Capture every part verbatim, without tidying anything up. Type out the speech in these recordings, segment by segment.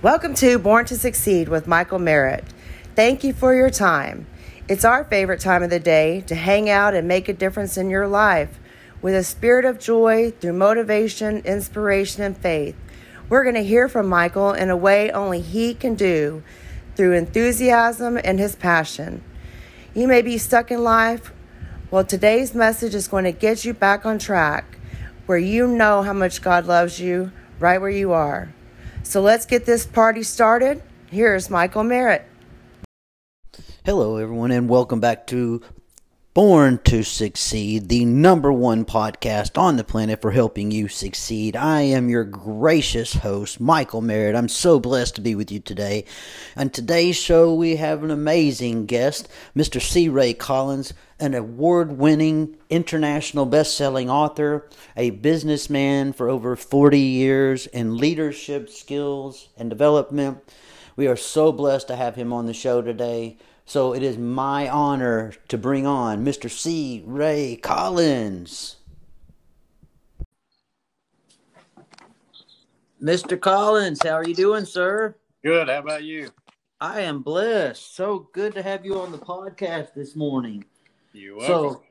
Welcome to Born to Succeed with Michael Merritt. Thank you for your time. It's our favorite time of the day to hang out and make a difference in your life with a spirit of joy through motivation, inspiration, and faith. We're going to hear from Michael in a way only he can do through enthusiasm and his passion. You may be stuck in life. Well, today's message is going to get you back on track where you know how much God loves you right where you are. So let's get this party started. Here's Michael Merritt. Hello, everyone, and welcome back to Born to Succeed, the number one podcast on the planet for helping you succeed. I am your gracious host, Michael Merritt. I'm so blessed to be with you today. On today's show, we have an amazing guest, Mister C. Cray Collins, an award-winning, international best-selling author, a businessman for over forty years in leadership skills and development. We are so blessed to have him on the show today. So it is my honor to bring on Mister C. Cray Collins. Mister Collins, how are you doing, sir? Good. How about you? I am blessed. So good to have you on the podcast this morning. You are. So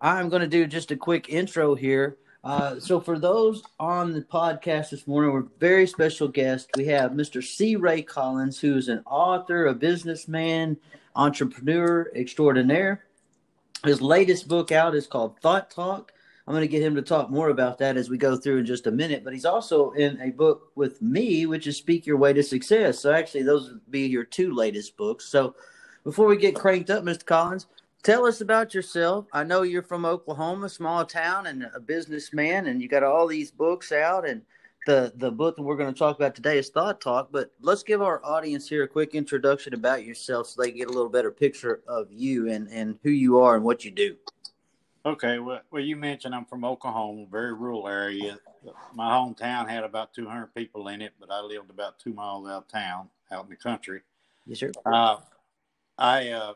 I'm going to do just a quick intro here. Uh, so for those on the podcast this morning, we're a very special guest. We have Mister C. Cray Collins, who's an author, a businessman, entrepreneur extraordinaire. His latest book out is called Thought Talk. I'm going to get him to talk more about that as we go through in just a minute. But he's also in a book with me, which is Speak Your Way to Success. So actually, those would be your two latest books. So before we get cranked up, Mister Collins, tell us about yourself. I know you're from Oklahoma, small town, and a businessman, and you got all these books out. And the, the book that we're going to talk about today is Thought Talk, but let's give our audience here a quick introduction about yourself so they get a little better picture of you and, and who you are and what you do. Okay, well, well, you mentioned I'm from Oklahoma, very rural area. My hometown had about two hundred people in it, but I lived about two miles out of town, out in the country. Yes, sir. Uh, I uh,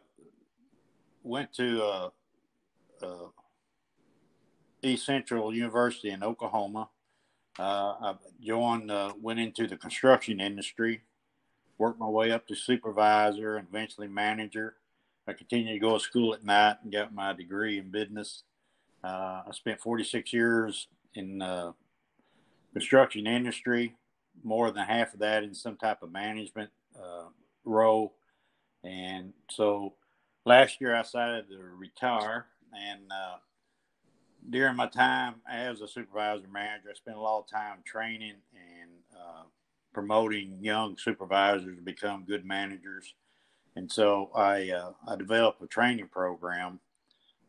went to uh, uh, East Central University in Oklahoma. Uh, I joined, uh, went into the construction industry, worked my way up to supervisor and eventually manager. I continued to go to school at night and got my degree in business. Uh, I spent forty-six years in the uh, construction industry, more than half of that in some type of management uh, role. And so last year I decided to retire and, uh, during my time as a supervisor manager, I spent a lot of time training and uh, promoting young supervisors to become good managers. And so I uh, I developed a training program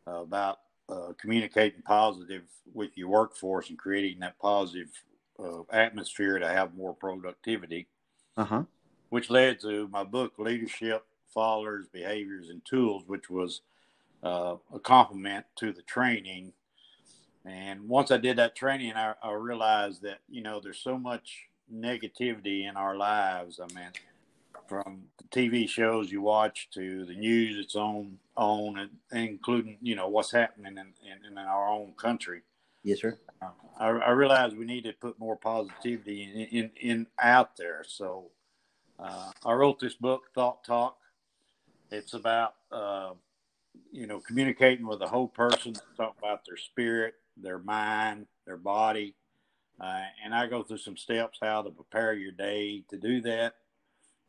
uh, about uh, communicating positive with your workforce and creating that positive uh, atmosphere to have more productivity, uh-huh. which led to my book, Leadership, Followers, Behaviors, and Tools, which was uh, a complement to the training. And once I did that training, I, I realized that, you know, there's so much negativity in our lives. I mean, from the T V shows you watch to the news that's on, on and including, you know, what's happening in, in, in our own country. Yes, sir. Uh, I, I realized we need to put more positivity in, in, in out there. So uh, I wrote this book, Thought Talk. It's about, uh, you know, communicating with the whole person, talk about their spirit, their mind, their body. Uh, and I go through some steps how to prepare your day to do that.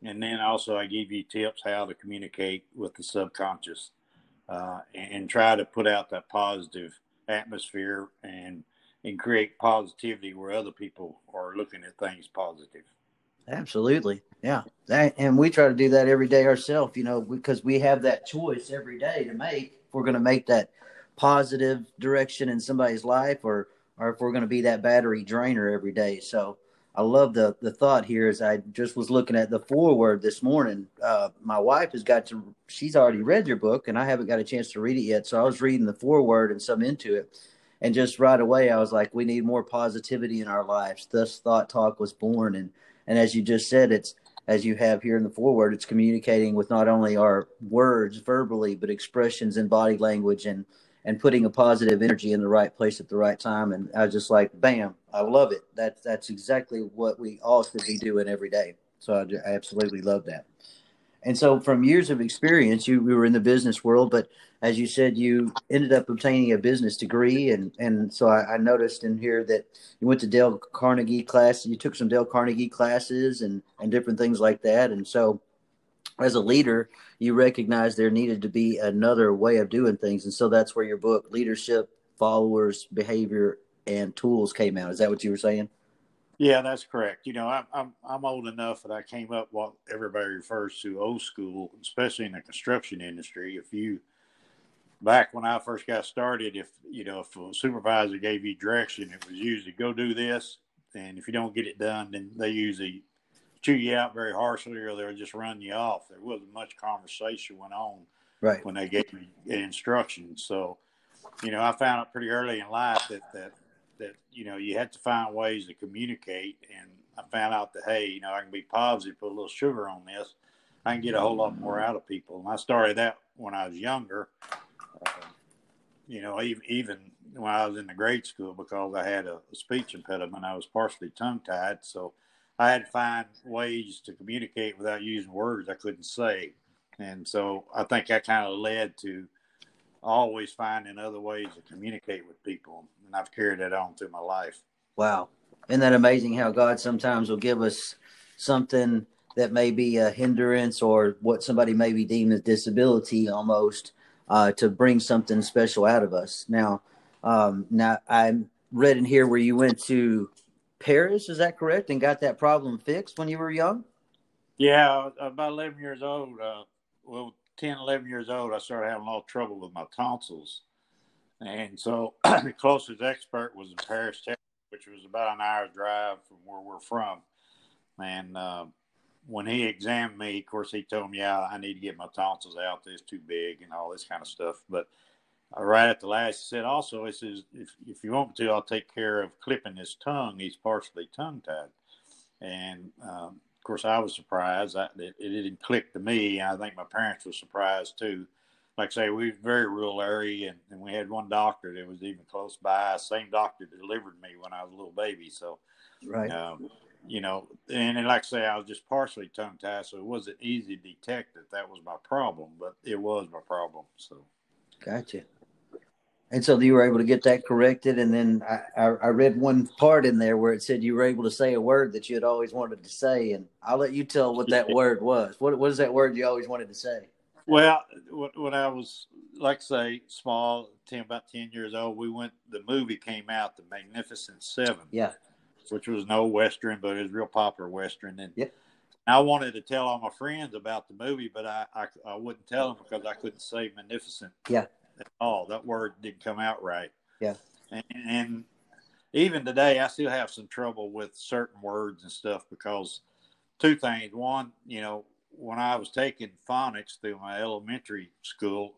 And then also I give you tips how to communicate with the subconscious uh, and, and try to put out that positive atmosphere and, and create positivity where other people are looking at things positive. Absolutely. Yeah. That, and we try to do that every day ourselves, you know, because we have that choice every day to make. If we're going to make that positive direction in somebody's life or, or if we're going to be that battery drainer every day. So I love the, the thought here as I just was looking at the foreword this morning. Uh, my wife has got to, she's already read your book and I haven't got a chance to read it yet. So I was reading the foreword and some into it. And just right away, I was like, we need more positivity in our lives. Thus Thought Talk was born. And, and as you just said, it's, as you have here in the foreword, it's communicating with not only our words verbally, but expressions and body language and, and putting a positive energy in the right place at the right time. And I was just like, bam, I love it. That's, that's exactly what we all should be doing every day. So I, I absolutely love that. And so from years of experience, you we were in the business world, but as you said, you ended up obtaining a business degree. And, and so I, I noticed in here that you went to Dale Carnegie class, you took some Dale Carnegie classes and, and different things like that. And so as a leader, you recognized there needed to be another way of doing things. And so that's where your book, Leadership, Followers, Behavior, and Tools came out. Is that what you were saying? Yeah, that's correct. You know, I'm, I'm I'm old enough that I came up what everybody refers to old school, especially in the construction industry. If you, back when I first got started, if, you know, if a supervisor gave you direction, it was usually go do this. And if you don't get it done, then they usually chew you out very harshly, or they'll just run you off. There wasn't much conversation went on right when they gave you instructions. So, you know, I found out pretty early in life that, that, that, you know, you had to find ways to communicate. And I found out that, hey, you know, I can be positive, put a little sugar on this. I can get a whole lot more out of people. And I started that when I was younger, uh, you know, even, even when I was in the grade school, because I had a, a speech impediment, I was partially tongue tied. So I had to find ways to communicate without using words I couldn't say. And so I think that kind of led to always finding other ways to communicate with people. And I've carried that on through my life. Wow. Isn't that amazing how God sometimes will give us something that may be a hindrance or what somebody may be deemed as disability almost uh, to bring something special out of us. Now, um, now I read in here where you went to Paris, is that correct? And got that problem fixed when you were young? Yeah, about eleven years old. Uh, well, ten, eleven years old, I started having a lot of trouble with my tonsils. And so the closest expert was in Paris, Texas, which was about an hour's drive from where we're from. And uh, when he examined me, of course, he told me, yeah, I need to get my tonsils out. They're too big and all this kind of stuff. But uh, right at the last, he said also, he says, if, if you want me to, I'll take care of clipping his tongue. He's partially tongue-tied. And um, of course, I was surprised. I, it, it didn't click to me. I think my parents were surprised, too. Like I say, we were very rural area, and, and we had one doctor that was even close by. Same doctor delivered me when I was a little baby. So, right, um, you know, and, and like I say, I was just partially tongue-tied, so it wasn't easy to detect that that was my problem, but it was my problem. So, gotcha. And so you were able to get that corrected, and then I, I, I read one part in there where it said you were able to say a word that you had always wanted to say, and I'll let you tell what that word was. What What is that word you always wanted to say? Well, when I was, like I say, small, ten about ten years old, we went. The movie came out, The Magnificent Seven, yeah, which was an old Western, but it was a real popular Western. And yeah. I wanted to tell all my friends about the movie, but I, I, I wouldn't tell them because I couldn't say magnificent yeah. at all. That word didn't come out right. Yeah, and, and even today, I still have some trouble with certain words and stuff because two things. One, you know, when I was taking phonics through my elementary school,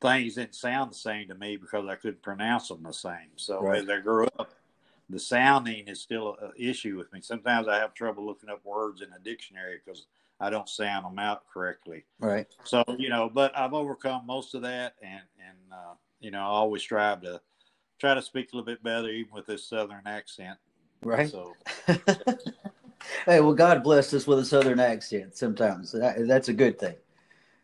things didn't sound the same to me because I couldn't pronounce them the same. So right. as I grew up, the sounding is still an issue with me. Sometimes I have trouble looking up words in a dictionary because I don't sound them out correctly. Right. So, you know, but I've overcome most of that. And, and uh, you know, I always strive to try to speak a little bit better, even with this Southern accent. Right. So. Hey, well, God blessed us with a Southern accent sometimes. That's a good thing.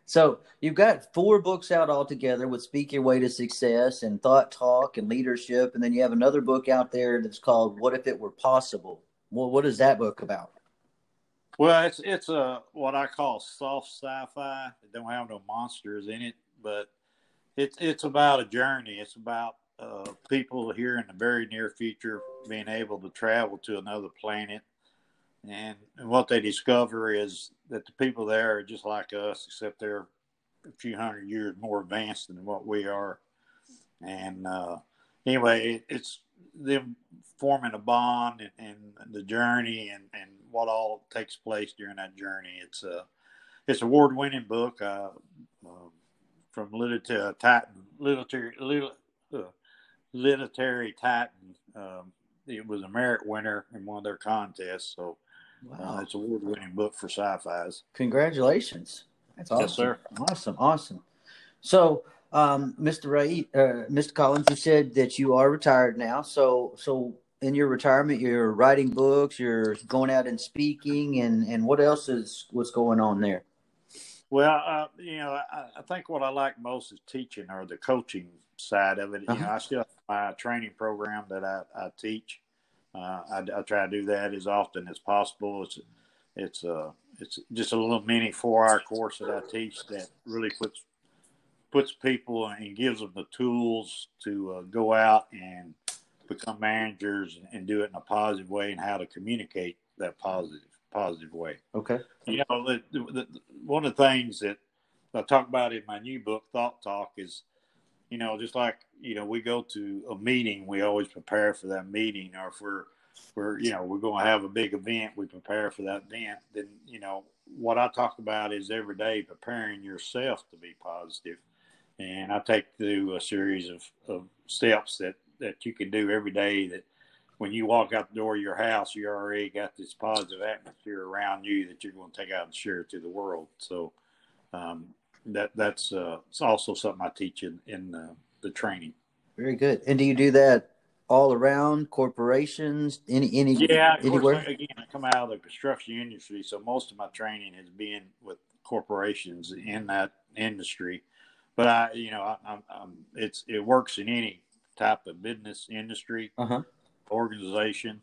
So you've got four books out altogether with Speak Your Way to Success and Thought Talk and Leadership. And then you have another book out there that's called What If It Were Possible? Well, what is that book about? Well, it's it's a what I call soft sci-fi. It don't have no monsters in it, but it's, it's about a journey. It's about uh, people here in the very near future being able to travel to another planet. And what they discover is that the people there are just like us, except they're a few hundred years more advanced than what we are. And uh, anyway, it's them forming a bond and, and the journey and, and what all takes place during that journey. It's a it's an award-winning book uh, uh, from Literary Titan. Literary, Literary, uh, Literary Titan. Um, it was a Merritt winner in one of their contests, so. Wow, uh, it's an award-winning book for sci-fis. Congratulations! That's awesome. Yes, sir. Awesome, awesome. So, um, Mister Ray, uh, Mister Collins, you said that you are retired now. So, so in your retirement, you're writing books, you're going out and speaking, and, and what else is what's going on there? Well, uh, you know, I, I think what I like most is teaching, or the coaching side of it. You uh-huh. know, I still have my training program that I, I teach. Uh, I, I try to do that as often as possible. It's it's uh, it's just a little mini four-hour course that I teach that really puts puts people and gives them the tools to uh, go out and become managers and, and do it in a positive way, and how to communicate that positive positive way. Okay. You know, the, the, one of the things that I talk about in my new book, Thought Talk, is, you know, just like, you know, we go to a meeting, we always prepare for that meeting. Or if we're, we're you know, we're going to have a big event, we prepare for that event. Then, you know, what I talk about is every day preparing yourself to be positive. And I take through a series of, of steps that, that you can do every day, that when you walk out the door of your house, you already got this positive atmosphere around you that you're going to take out and share to the world. So um, that that's uh, it's also something I teach in, in uh, the training. Very good. And do you do that all around corporations? Any any yeah, of anywhere? Course, again, I come out of the construction industry, so most of my training has been with corporations in that industry. But I, you know, I, I'm, I'm, it's it works in any type of business industry. Uh-huh. Organization.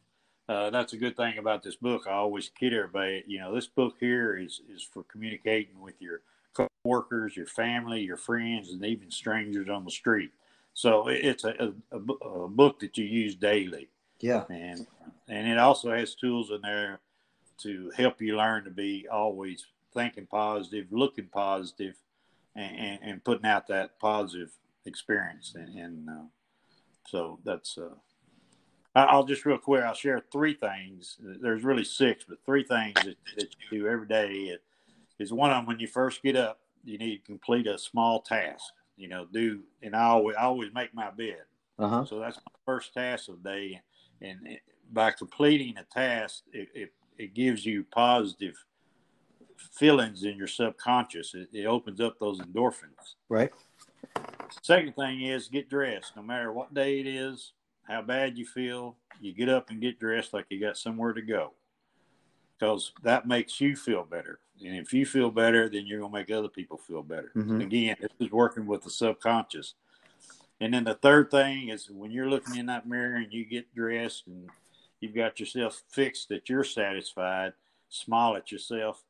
Uh, that's a good thing about this book. I always kid everybody, you know, this book here is, is for communicating with your coworkers, your family, your friends, and even strangers on the street. So it's a, a, a book that you use daily. Yeah. And, and it also has tools in there to help you learn to be always thinking positive, looking positive, and, and, and putting out that positive experience. And, and uh, so that's, uh, I'll just real quick, I'll share three things. There's really six, but three things that, that you do every day is, one of them, when you first get up, you need to complete a small task, you know, do, and I always, I always make my bed. Uh-huh. So that's my first task of the day. And it, by completing a task, it, it, it gives you positive feelings in your subconscious. It, it opens up those endorphins. Right. Second thing is get dressed. No matter what day it is, how bad you feel, you get up and get dressed like you got somewhere to go, because that makes you feel better. And if you feel better, then you're going to make other people feel better. Mm-hmm. Again, this is working with the subconscious. And then the third thing is, when you're looking in that mirror and you get dressed and you've got yourself fixed that you're satisfied, smile at yourself.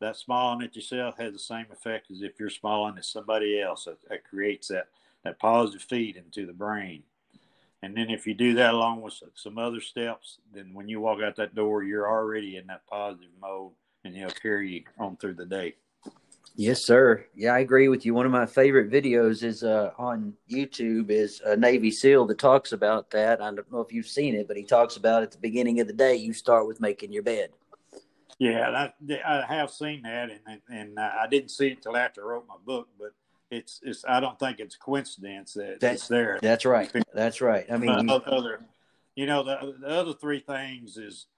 That smiling at yourself has the same effect as if you're smiling at somebody else. That, that creates that, that positive feed into the brain. And then if you do that along with some other steps, then when you walk out that door, you're already in that positive mode, and it'll carry you on through the day. Yes, sir. Yeah, I agree with you. One of my favorite videos is uh, on YouTube is a Navy SEAL that talks about that. I don't know if you've seen it, but he talks about at the beginning of the day, you start with making your bed. Yeah, that, I have seen that, and and I didn't see it until after I wrote my book, but It's, it's, I don't think it's coincidence that that's, it's there. That's right. That's right. I mean, uh, other, you know, the, the other three things is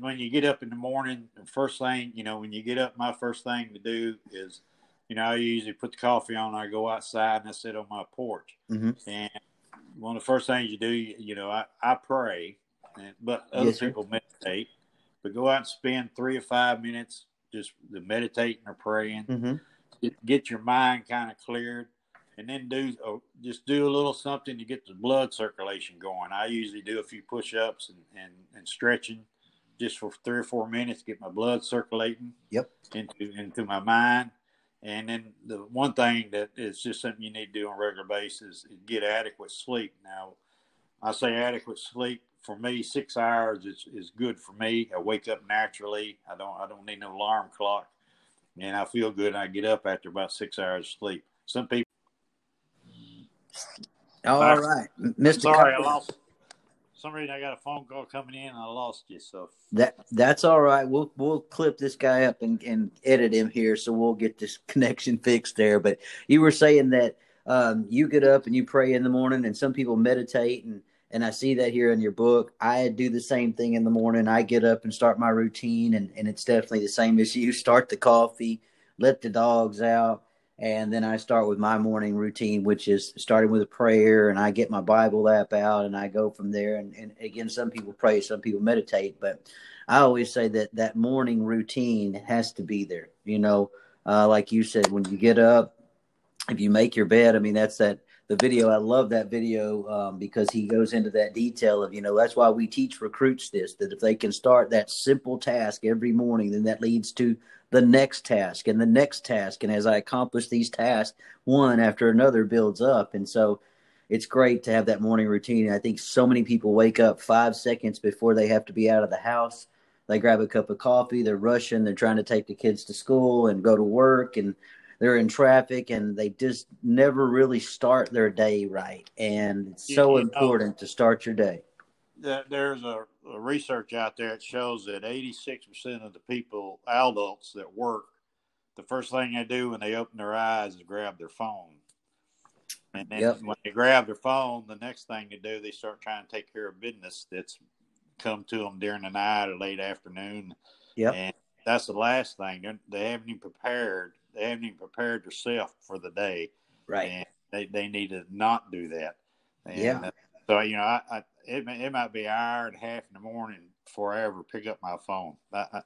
when you get up in the morning, the first thing, you know, when you get up, my first thing to do is, you know, I usually put the coffee on, I go outside and I sit on my porch. Mm-hmm. And one of the first things you do, you, you know, I, I pray, and, but other yes, people sir. meditate, but go out and spend three or five minutes just meditating or praying. Mm-hmm. Get your mind kind of cleared, and then do uh, just do a little something to get the blood circulation going. I usually do a few push-ups and, and, and stretching just for three or four minutes, get my blood circulating yep. into into my mind. And then the one thing that is just something you need to do on a regular basis is get adequate sleep. Now, I say adequate sleep. For me, six hours is, is good for me. I wake up naturally. I don't I don't need no alarm clock. And I feel good. And I get up after about six hours of sleep. Some people. All I, right, Mister Sorry, Collins. I lost. For some reason, I got a phone call coming in, and I lost you. So that that's all right. We'll we'll clip this guy up and, and edit him here, so we'll get this connection fixed there. But you were saying that um, you get up and you pray in the morning, and some people meditate, and and I see that here in your book. I do the same thing in the morning. I get up and start my routine, and, and it's definitely the same as you. Start the coffee, let the dogs out, And then I start with my morning routine, which is starting with a prayer, and I get my Bible app out and I go from there. And, and again, some people pray, some people meditate, but I always say that that morning routine has to be there. You know, uh, like you said, when you get up, if you make your bed, I mean, that's that the video. I love that video um, because he goes into that detail of, you know, that's why we teach recruits this, that if they can start that simple task every morning, then that leads to the next task and the next task. And as I accomplish these tasks, one after another builds up. And so it's great to have that morning routine. And I think so many people wake up five seconds before they have to be out of the house. They grab a cup of coffee, they're rushing, they're trying to take the kids to school and go to work, and they're in traffic, and they just never really start their day right. And it's so important to start your day. There's a, a research out there that shows that eighty-six percent of the people, adults that work, the first thing they do when they open their eyes is grab their phone. And then yep. when they grab their phone, the next thing they do, they start trying to take care of business that's come to them during the night or late afternoon. Yep. And that's the last thing. They're, they haven't even prepared. They haven't even prepared yourself for the day. Right. And they, they need to not do that. And yeah. Uh, so, you know, I, I It, it might be an hour and a half in the morning before I ever pick up my phone. I, I,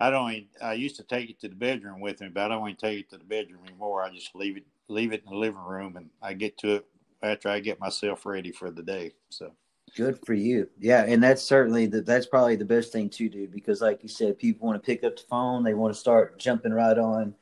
I don't even, I used to take it to the bedroom with me, but I don't even take it to the bedroom anymore. I just leave it, leave it in the living room, and I get to it after I get myself ready for the day. So good for you. Yeah. And that's certainly the, that's probably the best thing to do, because like you said, people want to pick up the phone. They want to start jumping right on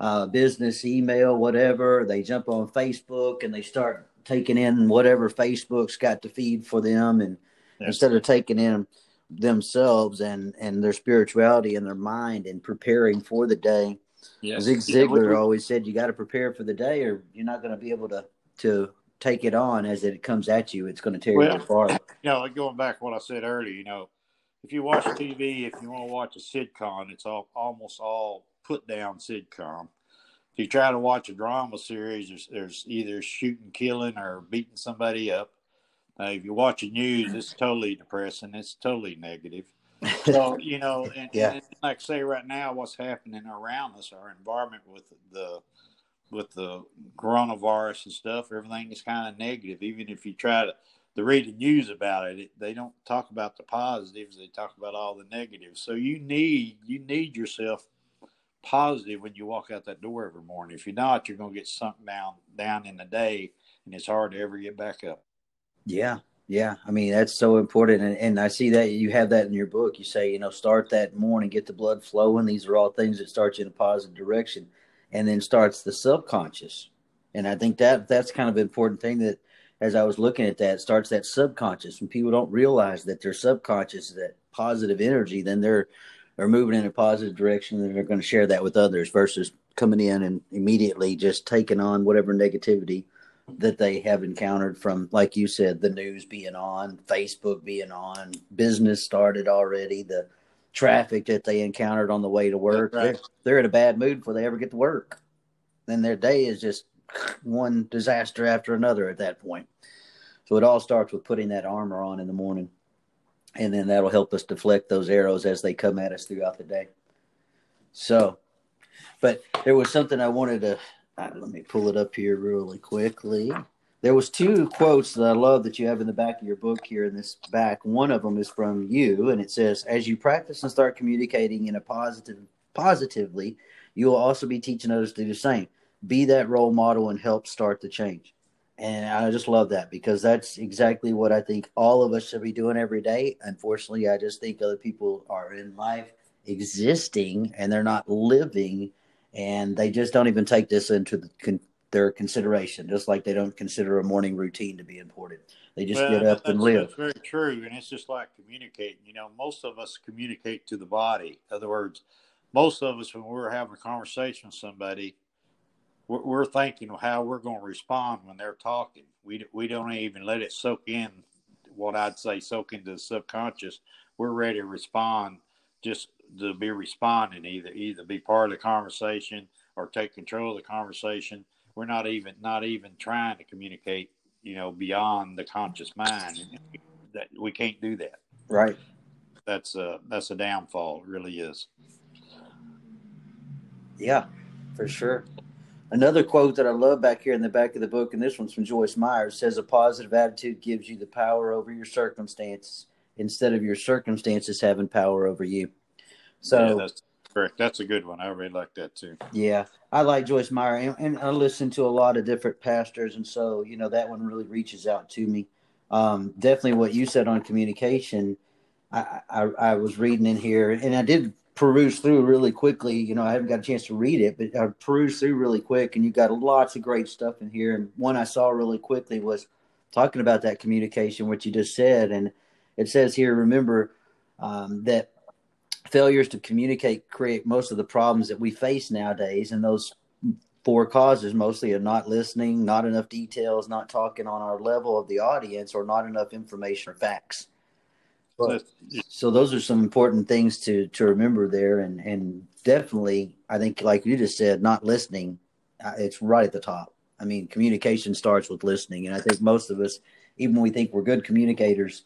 uh, business, email, whatever. They jump on Facebook and they start taking in whatever Facebook's got to feed for them, and yes. instead of taking in themselves and, and their spirituality and their mind and preparing for the day. Yes. Zig Ziglar yeah, always said, you got to prepare for the day or you're not going to be able to, to take it on as it comes at you. It's going to tear well, you apart. You know, going back to what I said earlier, you know, if you watch T V, if you want to watch a sitcom, it's all, almost all put down sitcom. If you try to watch a drama series, there's, there's either shooting, killing, or beating somebody up. Uh, if you watch the news, it's totally depressing. It's totally negative. So, you know, and, yeah. and like I say right now, what's happening around us, our environment with the with the coronavirus and stuff, everything is kind of negative. Even if you try to, to read the news about it, it, they don't talk about the positives. They talk about all the negatives. So you need you need yourself positive when you walk out that door every morning. If you're not, you're going to get sunk down down in the day, and it's hard to ever get back up. Yeah, yeah. I mean, that's so important, and, and I see that you have that in your book. You say, you know, start that morning, get the blood flowing. These are all things that start you in a positive direction, and then starts the subconscious. And I think that that's kind of an important thing that, as I was looking at that, starts that subconscious. When people don't realize that their subconscious is that positive energy, then they're are moving in a positive direction, and they're going to share that with others versus coming in and immediately just taking on whatever negativity that they have encountered from, like you said, the news being on, Facebook being on, business started already, the traffic that they encountered on the way to work. Right. They're, they're in a bad mood before they ever get to work. Then their day is just one disaster after another at that point. So it all starts with putting that armor on in the morning. And then that'll help us deflect those arrows as they come at us throughout the day. So, but there was something I wanted to, uh, let me pull it up here really quickly. There was two quotes that I love that you have in the back of your book here in this back. One of them is from you, and it says, as you practice and start communicating in a positive, positively, you will also be teaching others to do the same. Be that role model and help start the change. And I just love that, because that's exactly what I think all of us should be doing every day. Unfortunately, I just think other people are in life existing and they're not living, and they just don't even take this into the con- their consideration, just like they don't consider a morning routine to be important. They just well, get up and live. That's very true. And it's just like communicating. You know, most of us communicate to the body. In other words, most of us, when we're having a conversation with somebody, we're thinking how we're going to respond when they're talking. We we don't even let it soak in, what I'd say, soak into the subconscious. We're ready to respond, just to be responding, either either be part of the conversation or take control of the conversation. We're not even not even trying to communicate, you know, beyond the conscious mind. That we can't do that. Right. That's a that's a downfall. It really is. Yeah, for sure. Another quote that I love back here in the back of the book, and this one's from Joyce Meyer, says, "A positive attitude gives you the power over your circumstances instead of your circumstances having power over you." So yeah, that's correct. That's a good one. I really like that too. Yeah, I like Joyce Meyer, and, and I listen to a lot of different pastors, and so you know that one really reaches out to me. Um, definitely, what you said on communication, I, I, I was reading in here, and I did peruse through really quickly. You know, I haven't got a chance to read it, but I perused through really quick, and you got lots of great stuff in here. And one I saw really quickly was talking about that communication, what you just said. And it says here, remember um, that failures to communicate create most of the problems that we face nowadays. And those four causes mostly are not listening, not enough details, not talking on our level of the audience, or not enough information or facts. But, so those are some important things to, to remember there. And, and definitely, I think, like you just said, not listening, it's right at the top. I mean, communication starts with listening. And I think most of us, even when we think we're good communicators,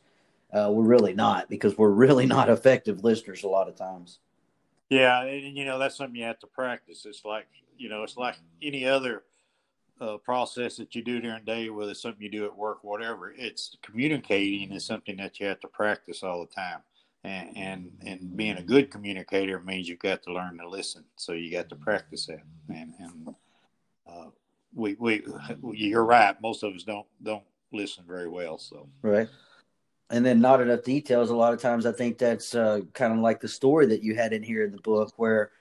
uh, we're really not, because we're really not effective listeners a lot of times. Yeah. And, you know, that's something you have to practice. It's like, you know, it's like any other Uh, process that you do during the day, whether it's something you do at work, whatever. It's communicating is something that you have to practice all the time, and and, and being a good communicator means you've got to learn to listen. So you got to practice that, and, and uh, we we you're right. Most of us don't don't listen very well. So right, and then not enough details. A lot of times, I think that's uh, kind of like the story that you had in here in the book where.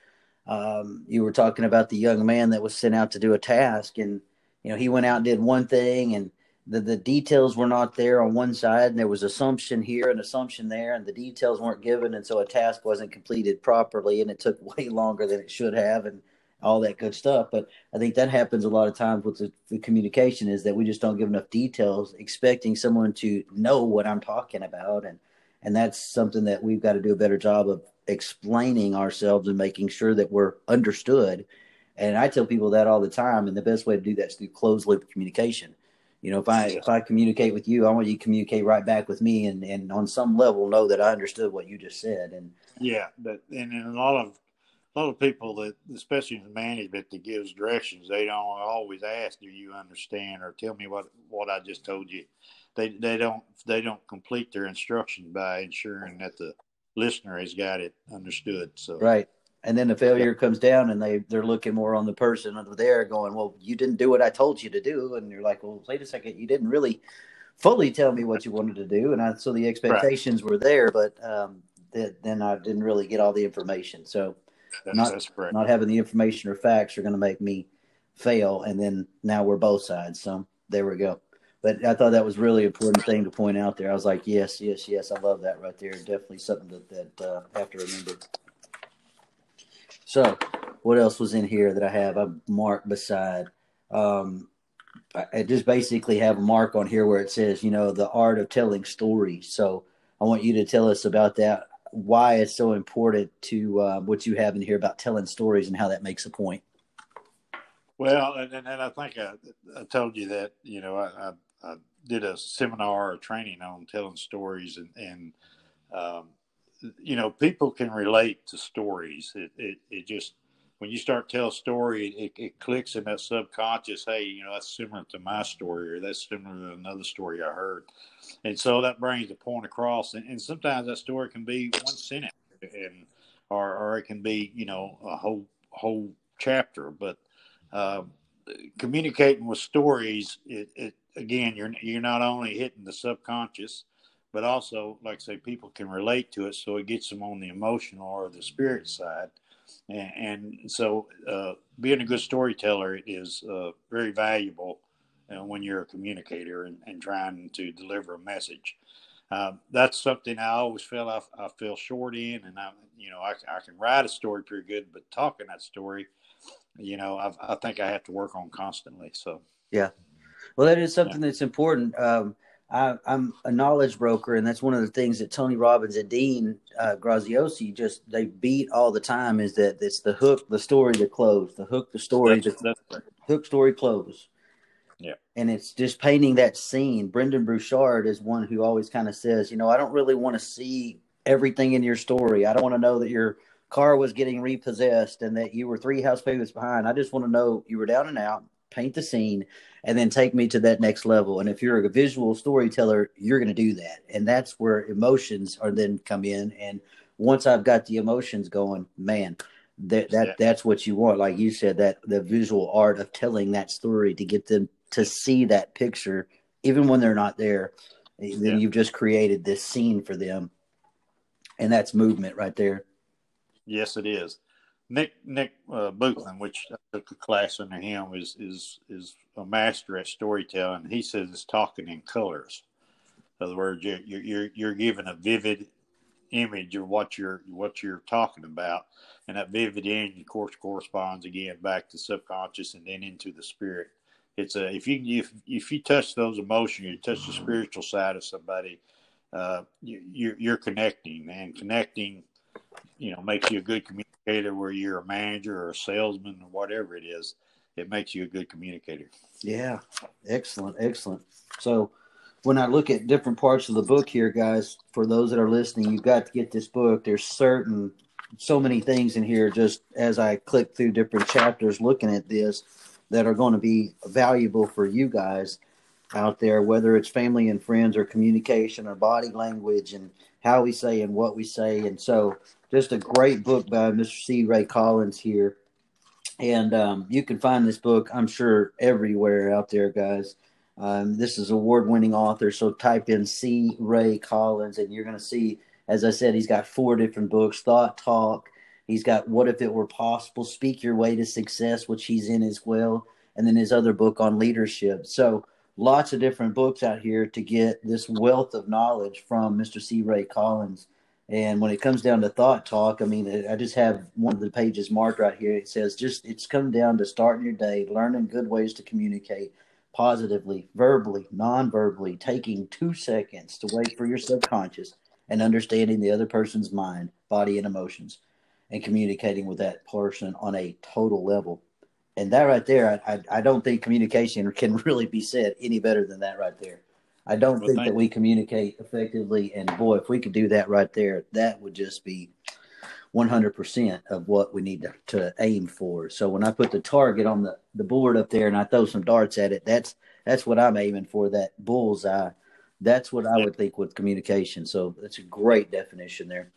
Um, you were talking about the young man that was sent out to do a task, and, you know, he went out and did one thing, and the, the details were not there on one side, and there was assumption here and assumption there, and the details weren't given. And so a task wasn't completed properly, and it took way longer than it should have, and all that good stuff. But I think that happens a lot of times with the, the communication, is that we just don't give enough details, expecting someone to know what I'm talking about. And, and that's something that we've got to do a better job of explaining ourselves and making sure that we're understood. And I tell people that all the time. And the best way to do that is through closed loop communication. You know, if I, if I communicate with you, I want you to communicate right back with me. And, and on some level, know that I understood what you just said. And yeah, but, and in a lot of, a lot of people that, especially in management that gives directions, they don't always ask, do you understand? Or tell me what, what I just told you. They, they don't, they don't complete their instruction by ensuring that the listener has got it understood. So right, and then the failure comes down, and they they're looking more on the person over there, going, "Well, you didn't do what I told you to do," and you're like, "Well, wait a second, you didn't really fully tell me what you wanted to do," and I, so the expectations right. were there, but um, th- then I didn't really get all the information. So that's, not that's not having the information or facts are going to make me fail, and then now we're both sides. So there we go. But I thought that was really important thing to point out there. I was like, yes, yes, yes. I love that right there. Definitely something that, that uh, I have to remember. So what else was in here that I have? I marked beside. Um, I just basically have a mark on here where it says, you know, the art of telling stories. So I want you to tell us about that, why it's so important to uh, what you have in here about telling stories and how that makes a point. Well, and, and I think I, I told you that, you know, I, I I did a seminar or training on telling stories, and, and um, you know, people can relate to stories. It, it, it just, when you start to tell a story, it, it clicks in that subconscious, hey, you know, that's similar to my story, or that's similar to another story I heard. And so that brings the point across. And, and sometimes that story can be one sentence, and or, or it can be, you know, a whole, whole chapter. But uh, communicating with stories, it, it, again, you're you're not only hitting the subconscious, but also, like I say, people can relate to it, so it gets them on the emotional or the spirit side. And, and so uh, being a good storyteller is uh, very valuable uh, when you're a communicator and, and trying to deliver a message. Uh, that's something I always feel I, I feel short in, and I, you know, I, I can write a story pretty good, but talking that story, you know, I've, I think I have to work on constantly. So yeah. Well, that is something that's important. Um, I, I'm a knowledge broker, and that's one of the things that Tony Robbins and Dean uh, Graziosi just they beat all the time is that it's the hook, the story, the close, the hook, the story, that's, the that's hook, story, close. Yeah, and it's just painting that scene. Brendon Burchard is one who always kind of says, you know, I don't really want to see everything in your story. I don't want to know that you're car was getting repossessed and that you were three house payments behind. I just want to know you were down and out, paint the scene, and then take me to that next level. And if you're a visual storyteller, you're going to do that. And that's where emotions are then come in. And once I've got the emotions going, man, that, that yeah. that's what you want. Like you said, that the visual art of telling that story to get them to see that picture, even when they're not there, then yeah. you've just created this scene for them. And that's movement right there. Yes, it is. Nick Nick uh, Buchland, which I took a class under him, is is is a master at storytelling. He says it's talking in colors. In other words, you're you're you're given a vivid image of what you're what you're talking about, and that vivid image, of course, corresponds again back to subconscious and then into the spirit. It's a if you if if you touch those emotions, you touch the spiritual side of somebody, uh, you, you're you're connecting and connecting. You know, makes you a good communicator, where you're a manager or a salesman or whatever it is, it makes you a good communicator. Yeah. Excellent. Excellent. So when I look at different parts of the book here, guys, for those that are listening, you've got to get this book. There's certain, so many things in here, just as I click through different chapters, looking at this, that are going to be valuable for you guys out there, whether it's family and friends or communication or body language and how we say and what we say. And so just a great book by Mister C. Ray Collins here. And um, you can find this book, I'm sure, everywhere out there, guys. Um, this is award-winning author. So type in C. Ray Collins and you're going to see, as I said, he's got four different books, Thought Talk. He's got What If It Were Possible? Speak Your Way to Success, which he's in as well. And then his other book on leadership. So lots of different books out here to get this wealth of knowledge from Mister C. Ray Collins. And when it comes down to Thought Talk, I mean, I just have one of the pages marked right here. It says, just it's come down to starting your day, learning good ways to communicate positively, verbally, non-verbally, taking two seconds to wait for your subconscious and understanding the other person's mind, body, and emotions, and communicating with that person on a total level. And that right there, I, I I don't think communication can really be said any better than that right there. I don't well, think that you. we communicate effectively. And boy, if we could do that right there, that would just be one hundred percent of what we need to, to aim for. So when I put the target on the, the board up there and I throw some darts at it, that's that's what I'm aiming for, that bullseye. That's what I yeah. would think with communication. So that's a great definition there.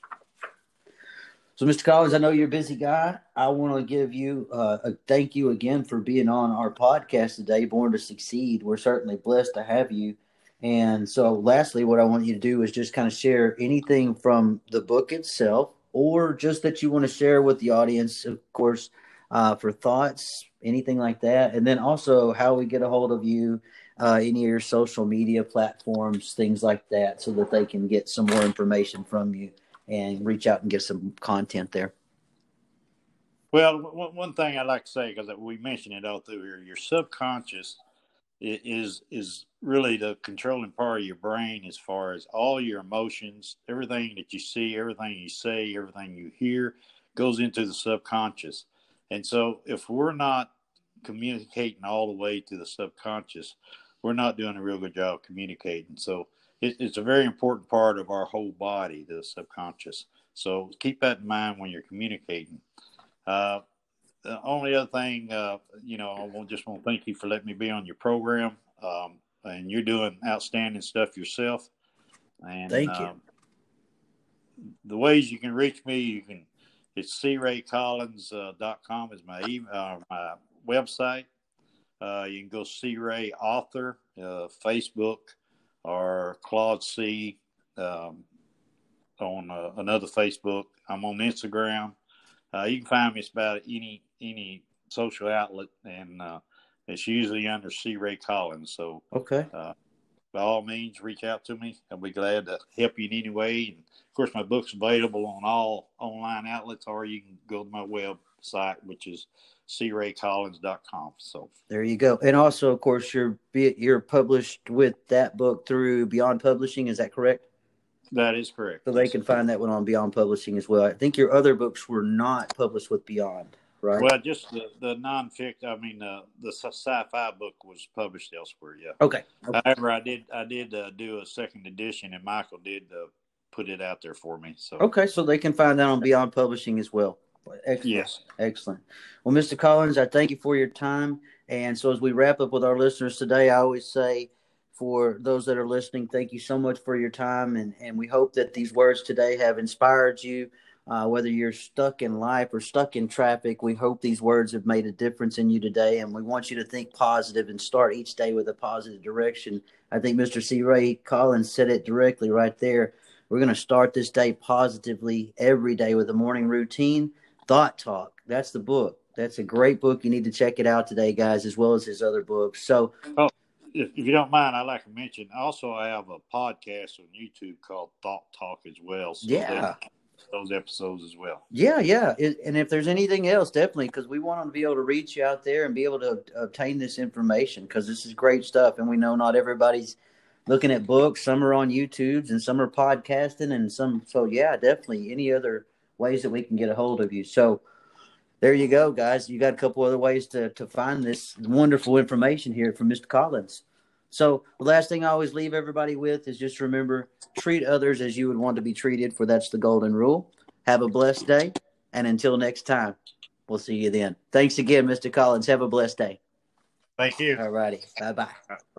So, Mister Collins, I know you're a busy guy. I want to give you uh, a thank you again for being on our podcast today, Born to Succeed. We're certainly blessed to have you. And so lastly, what I want you to do is just kind of share anything from the book itself or just that you want to share with the audience, of course, uh, for thoughts, anything like that. And then also how we get a hold of you, uh, any of your social media platforms, things like that, so that they can get some more information from you and reach out and get some content there. Well, w- one thing I'd like to say, because we mentioned it all through here, your subconscious is is really the controlling part of your brain as far as all your emotions, everything that you see, everything you say, everything you hear goes into the subconscious. And so if we're not communicating all the way to the subconscious, we're not doing a real good job communicating. So it's a very important part of our whole body, the subconscious. So keep that in mind when you're communicating. Uh, the only other thing, uh, you know, I just want to thank you for letting me be on your program. Um, and you're doing outstanding stuff yourself. And, thank you. Um, the ways you can reach me, you can, it's c ray collins dot com is my email, uh, my website. Uh, you can go C-Ray Author, uh, Facebook, or Claude C um, on uh, another Facebook. I'm on Instagram. Uh, you can find me about any any social outlet, and uh, it's usually under C. Ray Collins. So, okay. Uh, by all means, reach out to me. I'll be glad to help you in any way. And of course, my book's available on all online outlets, or you can go to my website, which is c ray collins dot com. So there you go. And also, of course, you're you're published with that book through Beyond Publishing. Is that correct? That is correct. So they can find that one on Beyond Publishing as well. I think your other books were not published with Beyond, right? Well, just the, the non-fiction, I mean, uh, the sci-fi book was published elsewhere, yeah. Okay. okay. However, I did I did uh, do a second edition, and Michael did uh, put it out there for me. So okay, so they can find that on Beyond Publishing as well. Excellent. Yes. Excellent. Well, Mister Collins, I thank you for your time. And so as we wrap up with our listeners today, I always say for those that are listening, thank you so much for your time. And, and we hope that these words today have inspired you, uh, whether you're stuck in life or stuck in traffic. We hope these words have made a difference in you today. And we want you to think positive and start each day with a positive direction. I think Mister C. Ray Collins said it directly right there. We're going to start this day positively every day with a morning routine. Thought Talk. That's the book. That's a great book. You need to check it out today, guys, as well as his other books. So, oh, if you don't mind, I'd like to mention, also I have a podcast on YouTube called Thought Talk as well. So yeah. Those episodes as well. Yeah, yeah. It, and if there's anything else, definitely, because we want to be able to reach you out there and be able to obtain this information, because this is great stuff. And we know not everybody's looking at books. Some are on YouTube and some are podcasting and some. So, yeah, definitely any other ways that we can get a hold of you. So there you go, guys. You got a couple other ways to, to find this wonderful information here from Mister Collins. So the last thing I always leave everybody with is just remember, treat others as you would want to be treated, for that's the golden rule. Have a blessed day. And until next time, we'll see you then. Thanks again, Mister Collins. Have a blessed day. Thank you. All righty. Bye-bye.